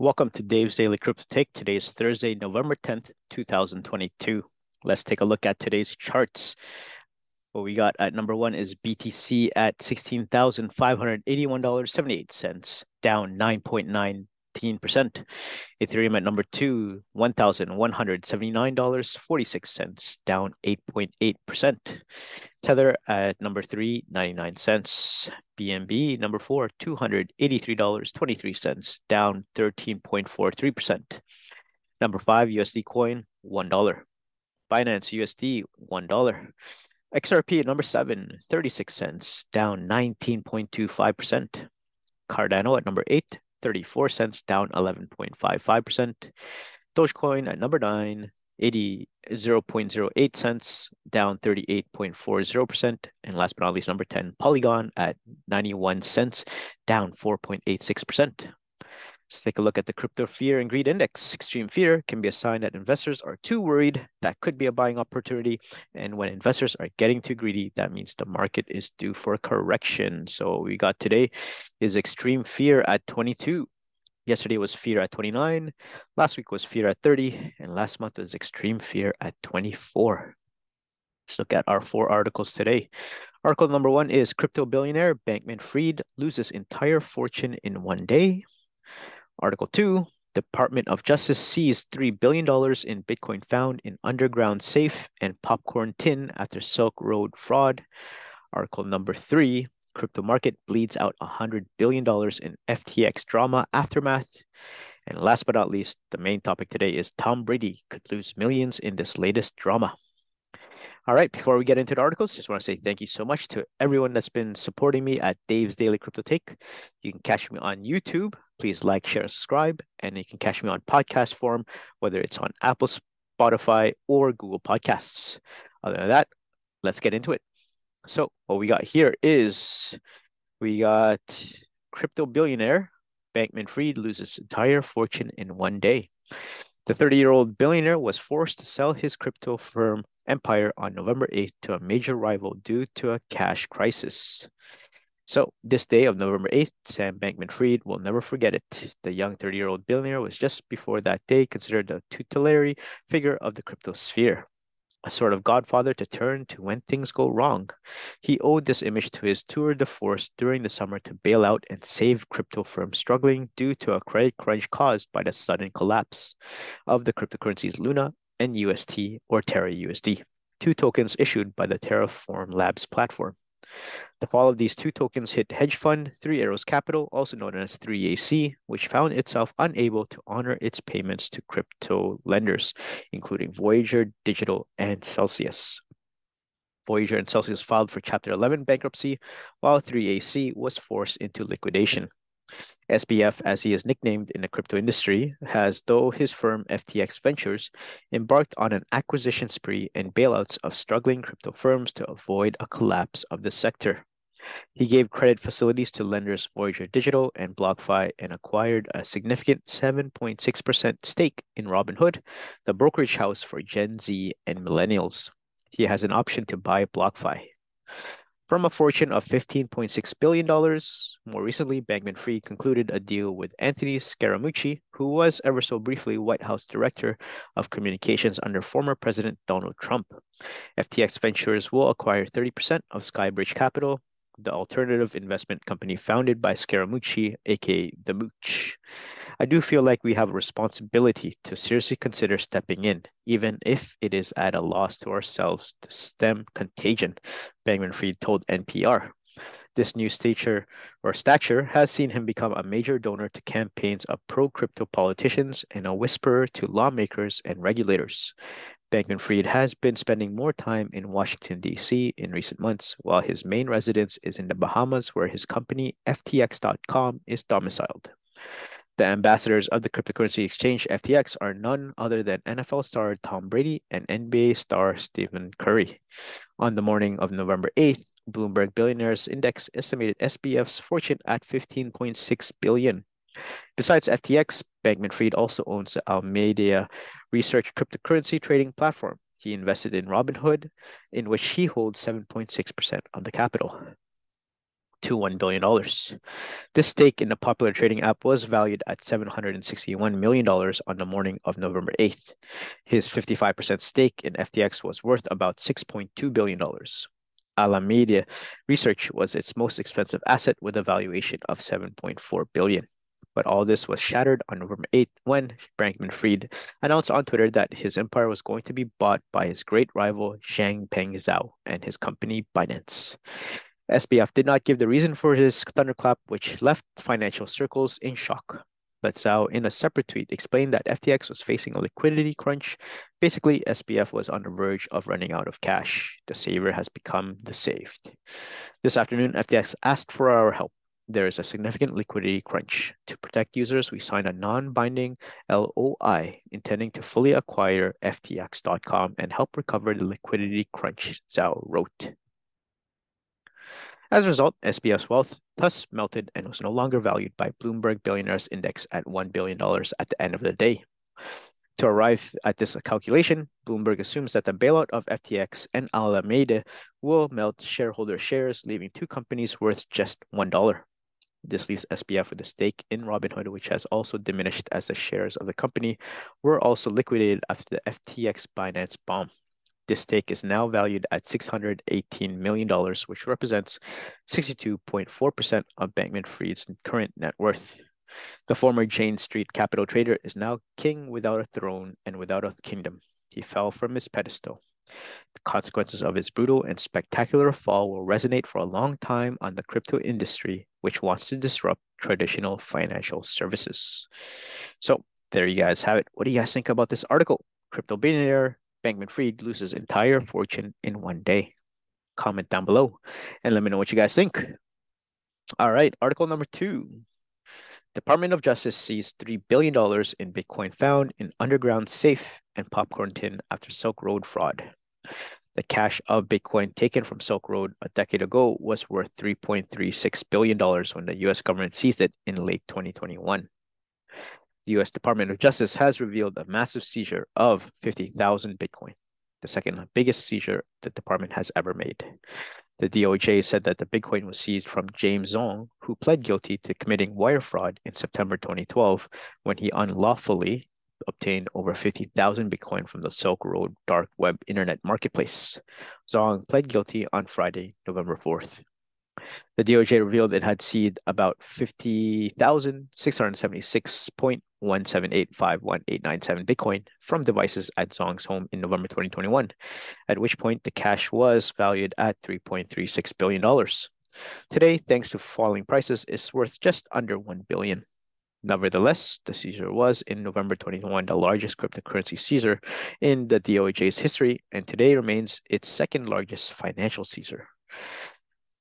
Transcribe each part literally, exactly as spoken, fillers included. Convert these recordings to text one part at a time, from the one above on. Welcome to Dave's Daily Crypto Take. Today is Thursday, November tenth, two thousand twenty-two. Let's take a look at today's charts. What we got at number one is B T C at sixteen thousand five hundred eighty-one dollars and seventy-eight cents, down nine point nine percent. Ethereum at number two, one thousand one hundred seventy-nine dollars and forty-six cents, down eight point eight percent. Tether at number three, ninety-nine cents. B N B number four, two hundred eighty-three dollars and twenty-three cents, down thirteen point four three percent. Number five, U S D Coin, one dollar. Binance U S D, one dollar. X R P at number seven, thirty-six cents, down nineteen point two five percent. Cardano at number eight, thirty-four cents, down eleven point five five percent. Dogecoin at number nine, zero point zero eight cents, down thirty-eight point four zero percent. And last but not least, number ten, Polygon at ninety-one cents, down four point eight six percent. Let's take a look at the Crypto Fear and Greed Index. Extreme fear can be a sign that investors are too worried. That could be a buying opportunity. And when investors are getting too greedy, that means the market is due for a correction. So what we got today is extreme fear at twenty-two. Yesterday was fear at twenty-nine. Last week was fear at thirty. And last month was extreme fear at twenty-four. Let's look at our four articles today. Article number one is Crypto Billionaire Bankman-Fried Loses Entire Fortune in One Day. Article two, Department of Justice seized three billion dollars in Bitcoin found in underground safe and popcorn tin after Silk Road fraud. Article number three, crypto market bleeds out one hundred billion dollars in F T X drama aftermath. And last but not least, the main topic today is Tom Brady could lose millions in this latest drama. All right, before we get into the articles, just want to say thank you so much to everyone that's been supporting me at Dave's Daily Crypto Take. You can catch me on YouTube. Please like, share, subscribe, and you can catch me on podcast form, whether it's on Apple, Spotify, or Google Podcasts. Other than that, let's get into it. So what we got here is we got crypto billionaire Bankman-Fried loses entire fortune in one day. The thirty-year-old billionaire was forced to sell his crypto firm Empire on November eighth to a major rival due to a cash crisis. So this day of November eighth, Sam Bankman-Fried will never forget it. The young thirty-year-old billionaire was just before that day considered the tutelary figure of the crypto sphere, a sort of godfather to turn to when things go wrong. He owed this image to his tour de force during the summer to bail out and save crypto firms struggling due to a credit crunch caused by the sudden collapse of the cryptocurrencies Luna and U S T, or Terra U S D, two tokens issued by the Terraform Labs platform. The fall of these two tokens hit hedge fund Three Arrows Capital, also known as three A C, which found itself unable to honor its payments to crypto lenders, including Voyager Digital and Celsius. Voyager and Celsius filed for Chapter eleven bankruptcy, while three A C was forced into liquidation. S B F, as he is nicknamed in the crypto industry, has, though his firm F T X Ventures, embarked on an acquisition spree and bailouts of struggling crypto firms to avoid a collapse of the sector. He gave credit facilities to lenders Voyager Digital and BlockFi and acquired a significant seven point six percent stake in Robinhood, the brokerage house for Gen Z and millennials. He has an option to buy BlockFi. From a fortune of fifteen point six billion dollars, more recently, Bankman-Fried concluded a deal with Anthony Scaramucci, who was ever so briefly White House Director of Communications under former President Donald Trump. F T X Ventures will acquire thirty percent of SkyBridge Capital, the alternative investment company founded by Scaramucci, aka The Mooch. I do feel like we have a responsibility to seriously consider stepping in, even if it is at a loss to ourselves, to stem contagion, Bankman-Fried told N P R. This new stature or stature has seen him become a major donor to campaigns of pro-crypto politicians and a whisperer to lawmakers and regulators. Bankman-Fried has been spending more time in Washington, D C in recent months, while his main residence is in the Bahamas, where his company, F T X dot com, is domiciled. The ambassadors of the cryptocurrency exchange F T X are none other than N F L star Tom Brady and N B A star Stephen Curry. On the morning of November eighth, Bloomberg Billionaires Index estimated S B F's fortune at fifteen point six billion dollars. Besides F T X, Bankman-Fried also owns the Alameda Research cryptocurrency trading platform. He invested in Robinhood, in which he holds seven point six percent of the capital. to one billion dollars. This stake in the popular trading app was valued at seven hundred sixty-one million dollars on the morning of November eighth. His fifty-five percent stake in F T X was worth about six point two billion dollars. Alameda Research was its most expensive asset with a valuation of seven point four billion dollars. But all this was shattered on November eighth when Bankman-Fried announced on Twitter that his empire was going to be bought by his great rival Changpeng Zhao and his company Binance. S B F did not give the reason for his thunderclap, which left financial circles in shock. But Zhao, in a separate tweet, explained that F T X was facing a liquidity crunch. Basically, S B F was on the verge of running out of cash. The saver has become the saved. This afternoon, F T X asked for our help. There is a significant liquidity crunch. To protect users, we signed a non-binding L O I intending to fully acquire F T X dot com and help recover the liquidity crunch, Zhao wrote. As a result, S B F's wealth thus melted and was no longer valued by Bloomberg Billionaires Index at one billion dollars at the end of the day. To arrive at this calculation, Bloomberg assumes that the bailout of F T X and Alameda will melt shareholder shares, leaving two companies worth just one dollar. This leaves S B F with a stake in Robinhood, which has also diminished as the shares of the company were also liquidated after the F T X Binance bomb. This stake is now valued at six hundred eighteen million dollars, which represents sixty-two point four percent of Bankman-Fried's current net worth. The former Jane Street capital trader is now king without a throne and without a kingdom. He fell from his pedestal. The consequences of his brutal and spectacular fall will resonate for a long time on the crypto industry, which wants to disrupt traditional financial services. So there you guys have it. What do you guys think about this article? Crypto billionaire Bankman-Fried loses entire fortune in one day. Comment down below and let me know what you guys think. All right, article number two. Department of Justice seized three billion dollars in Bitcoin found in underground safe and popcorn tin after Silk Road fraud. The cache of Bitcoin taken from Silk Road a decade ago was worth three point three six billion dollars when the U S government seized it in late twenty twenty-one. The U S Department of Justice has revealed a massive seizure of fifty thousand Bitcoin, the second biggest seizure the department has ever made. The D O J said that the Bitcoin was seized from James Zhong, who pled guilty to committing wire fraud in September twenty twelve when he unlawfully obtained over fifty thousand Bitcoin from the Silk Road dark web internet marketplace. Zhong pled guilty on Friday, November fourth. The D O J revealed it had seized about fifty thousand six hundred seventy-six point one seven eight five one eight nine seven Bitcoin from devices at Zhong's home in November twenty twenty-one, at which point the cash was valued at three point three six billion dollars. Today, thanks to falling prices, it's worth just under one billion dollars. Nevertheless, the seizure was, in November twenty twenty-one, the largest cryptocurrency seizure in the D O J's history, and today remains its second largest financial seizure.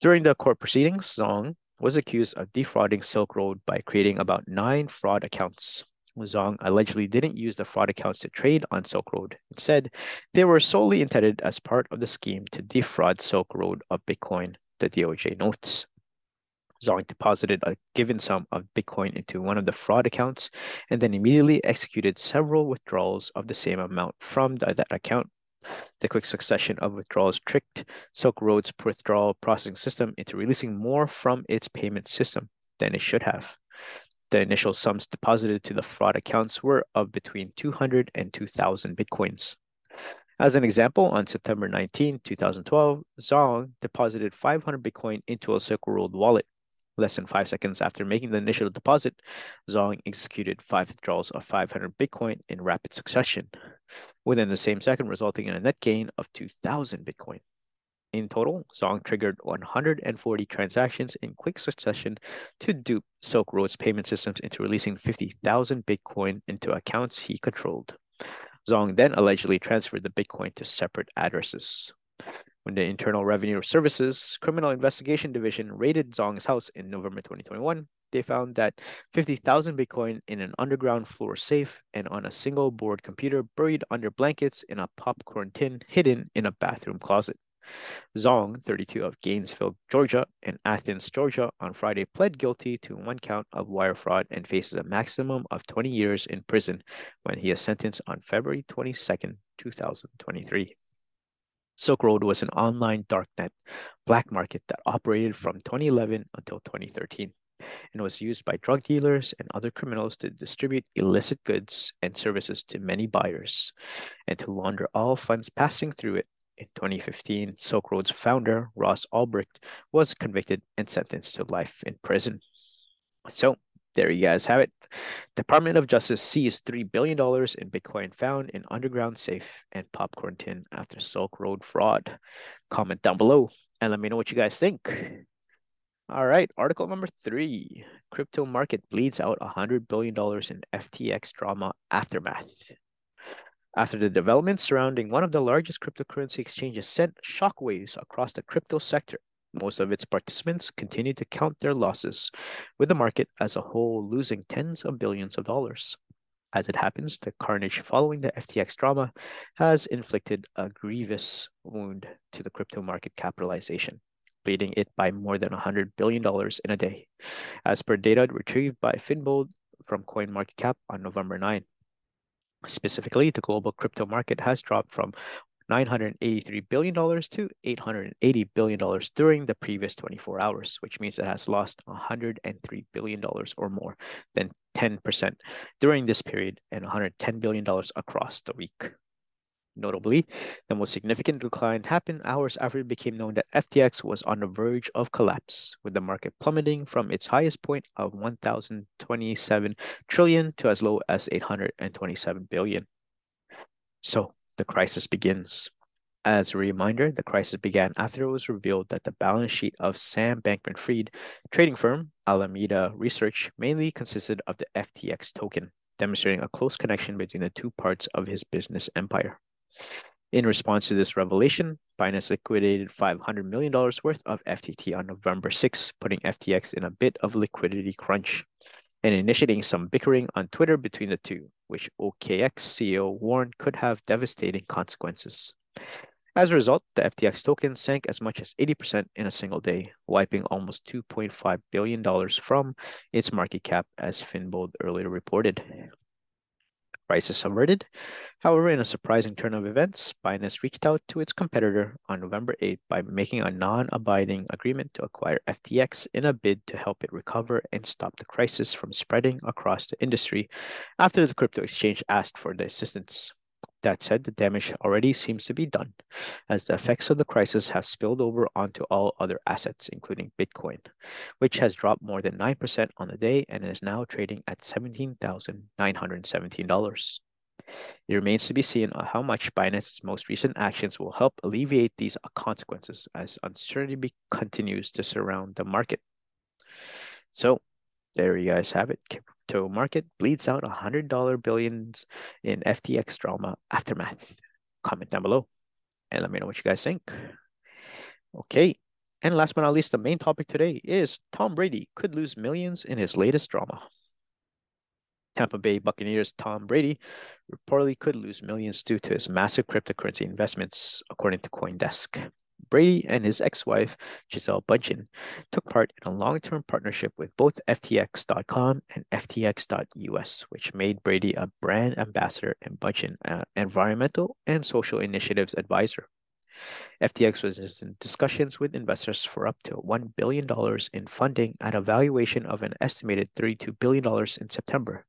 During the court proceedings, Zhong was accused of defrauding Silk Road by creating about nine fraud accounts. Zhong allegedly didn't use the fraud accounts to trade on Silk Road. Instead, they were solely intended as part of the scheme to defraud Silk Road of Bitcoin, the D O J notes. Zhong deposited a given sum of Bitcoin into one of the fraud accounts and then immediately executed several withdrawals of the same amount from the, that account. The quick succession of withdrawals tricked Silk Road's withdrawal processing system into releasing more from its payment system than it should have. The initial sums deposited to the fraud accounts were of between two hundred and two thousand Bitcoins. As an example, on September nineteenth, two thousand twelve, Zhong deposited five hundred Bitcoin into a Silk Road wallet. Less than five seconds after making the initial deposit, Zhong executed five withdrawals of five hundred Bitcoin in rapid succession, within the same second resulting in a net gain of two thousand Bitcoin. In total, Zhong triggered one hundred forty transactions in quick succession to dupe Silk Road's payment systems into releasing fifty thousand Bitcoin into accounts he controlled. Zhong then allegedly transferred the Bitcoin to separate addresses. When the Internal Revenue Service's Criminal Investigation Division raided Zhong's house in November twenty twenty-one, they found that fifty thousand Bitcoin in an underground floor safe and on a single board computer buried under blankets in a popcorn tin hidden in a bathroom closet. Zhong, thirty-two, of Gainesville, Georgia, and Athens, Georgia, on Friday pled guilty to one count of wire fraud and faces a maximum of twenty years in prison when he is sentenced on February twenty-second, two thousand twenty-three. Silk Road was an online darknet black market that operated from twenty eleven until twenty thirteen and was used by drug dealers and other criminals to distribute illicit goods and services to many buyers and to launder all funds passing through it. In twenty fifteen, Silk Road's founder, Ross Ulbricht, was convicted and sentenced to life in prison. So there you guys have it. Department of Justice seized three billion dollars in Bitcoin found in underground safe and popcorn tin after Silk Road fraud. Comment down below and let me know what you guys think. All right, article number three. Crypto market bleeds out one hundred billion dollars in F T X drama aftermath. After the developments surrounding one of the largest cryptocurrency exchanges sent shockwaves across the crypto sector, most of its participants continued to count their losses, with the market as a whole losing tens of billions of dollars. As it happens, the carnage following the F T X drama has inflicted a grievous wound to the crypto market capitalization, bleeding it by more than one hundred billion dollars in a day, as per data retrieved by Finbold from CoinMarketCap on November ninth. Specifically, the global crypto market has dropped from nine hundred eighty-three billion dollars to eight hundred eighty billion dollars during the previous twenty-four hours, which means it has lost one hundred three billion dollars or more than ten percent during this period and one hundred ten billion dollars across the week. Notably, the most significant decline happened hours after it became known that F T X was on the verge of collapse, with the market plummeting from its highest point of one thousand twenty-seven trillion dollars to as low as eight hundred twenty-seven billion dollars. So the crisis begins. As a reminder, the crisis began after it was revealed that the balance sheet of Sam Bankman-Fried trading firm Alameda Research mainly consisted of the F T X token, demonstrating a close connection between the two parts of his business empire. In response to this revelation, Binance liquidated five hundred million dollars worth of F T T on November sixth, putting F T X in a bit of liquidity crunch and initiating some bickering on Twitter between the two, which O K X C E O warned could have devastating consequences. As a result, the F T X token sank as much as eighty percent in a single day, wiping almost two point five billion dollars from its market cap, as Finbold earlier reported. Crisis averted. However, in a surprising turn of events, Binance reached out to its competitor on November eighth by making a non-abiding agreement to acquire F T X in a bid to help it recover and stop the crisis from spreading across the industry after the crypto exchange asked for the assistance. That said, the damage already seems to be done, as the effects of the crisis have spilled over onto all other assets, including Bitcoin, which has dropped more than nine percent on the day and is now trading at seventeen thousand nine hundred seventeen dollars. It remains to be seen how much Binance's most recent actions will help alleviate these consequences, as uncertainty continues to surround the market. So there you guys have it. Crypto market bleeds out one hundred billion dollars in F T X drama aftermath. Comment down below and let me know what you guys think. Okay, and last but not least, the main topic today is Tom Brady could lose millions in his latest drama. Tampa Bay Buccaneers Tom Brady reportedly could lose millions due to his massive cryptocurrency investments, according to CoinDesk. Brady and his ex-wife, Gisele Bündchen, took part in a long-term partnership with both F T X dot com and F T X dot U S, which made Brady a brand ambassador and Bündchen an environmental and social initiatives advisor. F T X was in discussions with investors for up to one billion dollars in funding at a valuation of an estimated thirty-two billion dollars in September,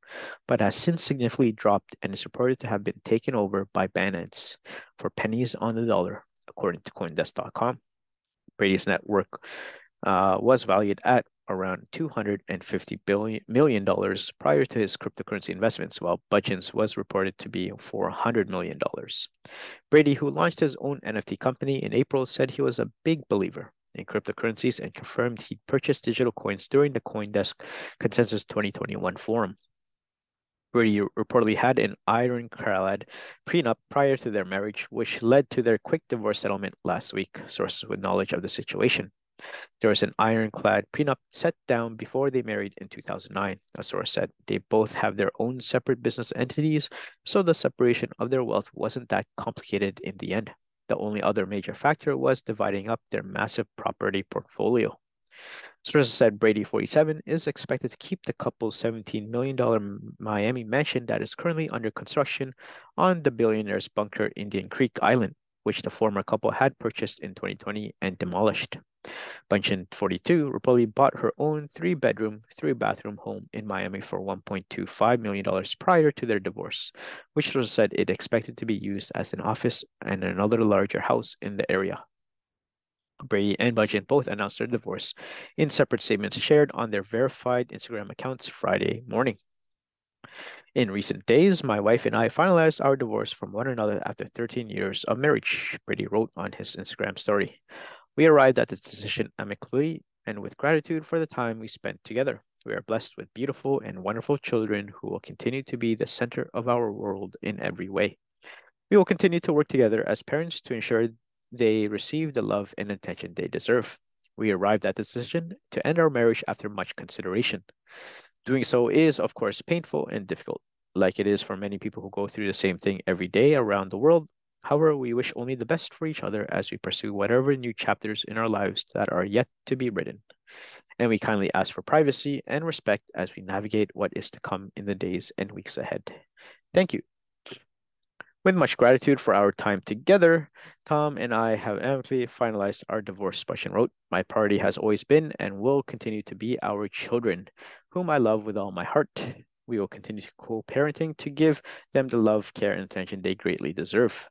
but has since significantly dropped and is reported to have been taken over by Binance for pennies on the dollar. According to CoinDesk dot com, Brady's net worth uh, was valued at around two hundred fifty billion dollars prior to his cryptocurrency investments, while Bündchen's was reported to be four hundred million dollars. Brady, who launched his own N F T company in April, said he was a big believer in cryptocurrencies and confirmed he purchased digital coins during the CoinDesk Consensus twenty twenty-one forum. Brady reportedly had an ironclad prenup prior to their marriage, which led to their quick divorce settlement last week, sources with knowledge of the situation. There was an ironclad prenup set down before they married in two thousand nine, a source said. They both have their own separate business entities, so the separation of their wealth wasn't that complicated in the end. The only other major factor was dividing up their massive property portfolio. Sources said Brady, forty-seven, is expected to keep the couple's seventeen million dollars Miami mansion that is currently under construction on the billionaire's bunker Indian Creek Island, which the former couple had purchased in twenty twenty and demolished. Bündchen, forty-two, reportedly bought her own three-bedroom, three-bathroom home in Miami for one point two five million dollars prior to their divorce, which was said it expected to be used as an office and another larger house in the area. Brady and Bündchen both announced their divorce in separate statements shared on their verified Instagram accounts Friday morning. In recent days, my wife and I finalized our divorce from one another after thirteen years of marriage, Brady wrote on his Instagram story. We arrived at this decision amicably and with gratitude for the time we spent together. We are blessed with beautiful and wonderful children who will continue to be the center of our world in every way. We will continue to work together as parents to ensure they receive the love and attention they deserve. We arrived at the decision to end our marriage after much consideration. Doing so is, of course, painful and difficult, like it is for many people who go through the same thing every day around the world. However, we wish only the best for each other as we pursue whatever new chapters in our lives that are yet to be written. And we kindly ask for privacy and respect as we navigate what is to come in the days and weeks ahead. Thank you. With much gratitude for our time together, Tom and I have amicably finalized our divorce, Bündchen wrote. My priority has always been and will continue to be our children, whom I love with all my heart. We will continue co-parenting to give them the love, care, and attention they greatly deserve.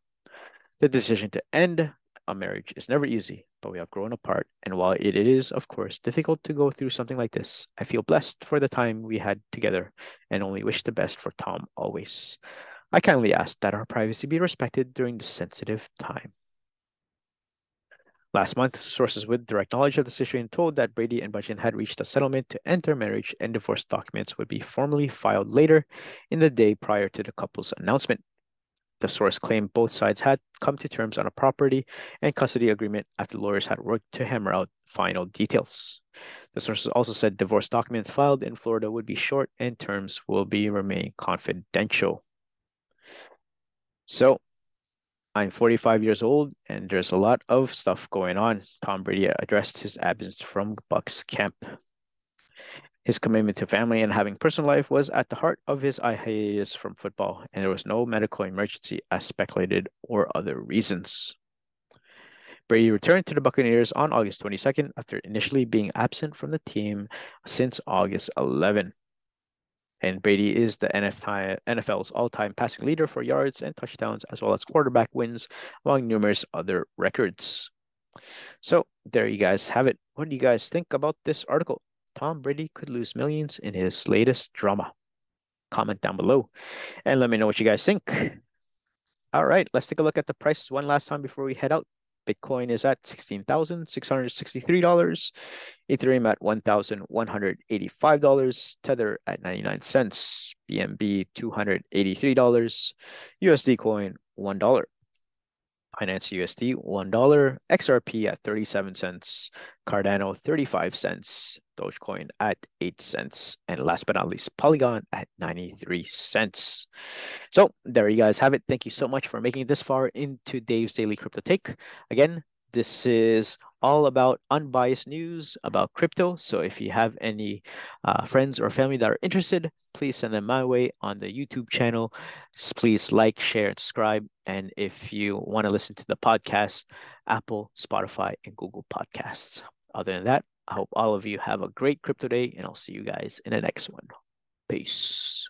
The decision to end a marriage is never easy, but we have grown apart, and while it is, of course, difficult to go through something like this, I feel blessed for the time we had together and only wish the best for Tom always. I kindly ask that our privacy be respected during this sensitive time. Last month, sources with direct knowledge of the situation told that Brady and Bündchen had reached a settlement to end their marriage, and divorce documents would be formally filed later in the day prior to the couple's announcement. The source claimed both sides had come to terms on a property and custody agreement after lawyers had worked to hammer out final details. The sources also said divorce documents filed in Florida would be short and terms will be remain confidential. So, I'm forty-five years old and there's a lot of stuff going on. Tom Brady addressed his absence from Buck's camp. His commitment to family and having personal life was at the heart of his hiatus from football, and there was no medical emergency as speculated or other reasons. Brady returned to the Buccaneers on August twenty-second after initially being absent from the team since August eleventh. And Brady is the N F L's all-time passing leader for yards and touchdowns, as well as quarterback wins, among numerous other records. So there you guys have it. What do you guys think about this article? Tom Brady could lose millions in his latest drama. Comment down below and let me know what you guys think. All right, let's take a look at the prices one last time before we head out. Bitcoin is at sixteen thousand six hundred sixty-three dollars, Ethereum at one thousand one hundred eighty-five dollars, Tether at ninety-nine cents, B N B two hundred eighty-three dollars, U S D Coin one dollar, Binance U S D one dollar, X R P at thirty-seven cents, Cardano thirty-five cents, Dogecoin at eight cents, and last but not least, Polygon at ninety-three cents. So there you guys have it. Thank you so much for making it this far into Dave's Daily Crypto Take. Again, this is all about unbiased news about crypto. So if you have any uh, friends or family that are interested, please send them my way on the YouTube channel. Please like, share, and subscribe. And if you want to listen to the podcast, Apple, Spotify, and Google Podcasts. Other than that, I hope all of you have a great crypto day, and I'll see you guys in the next one. Peace.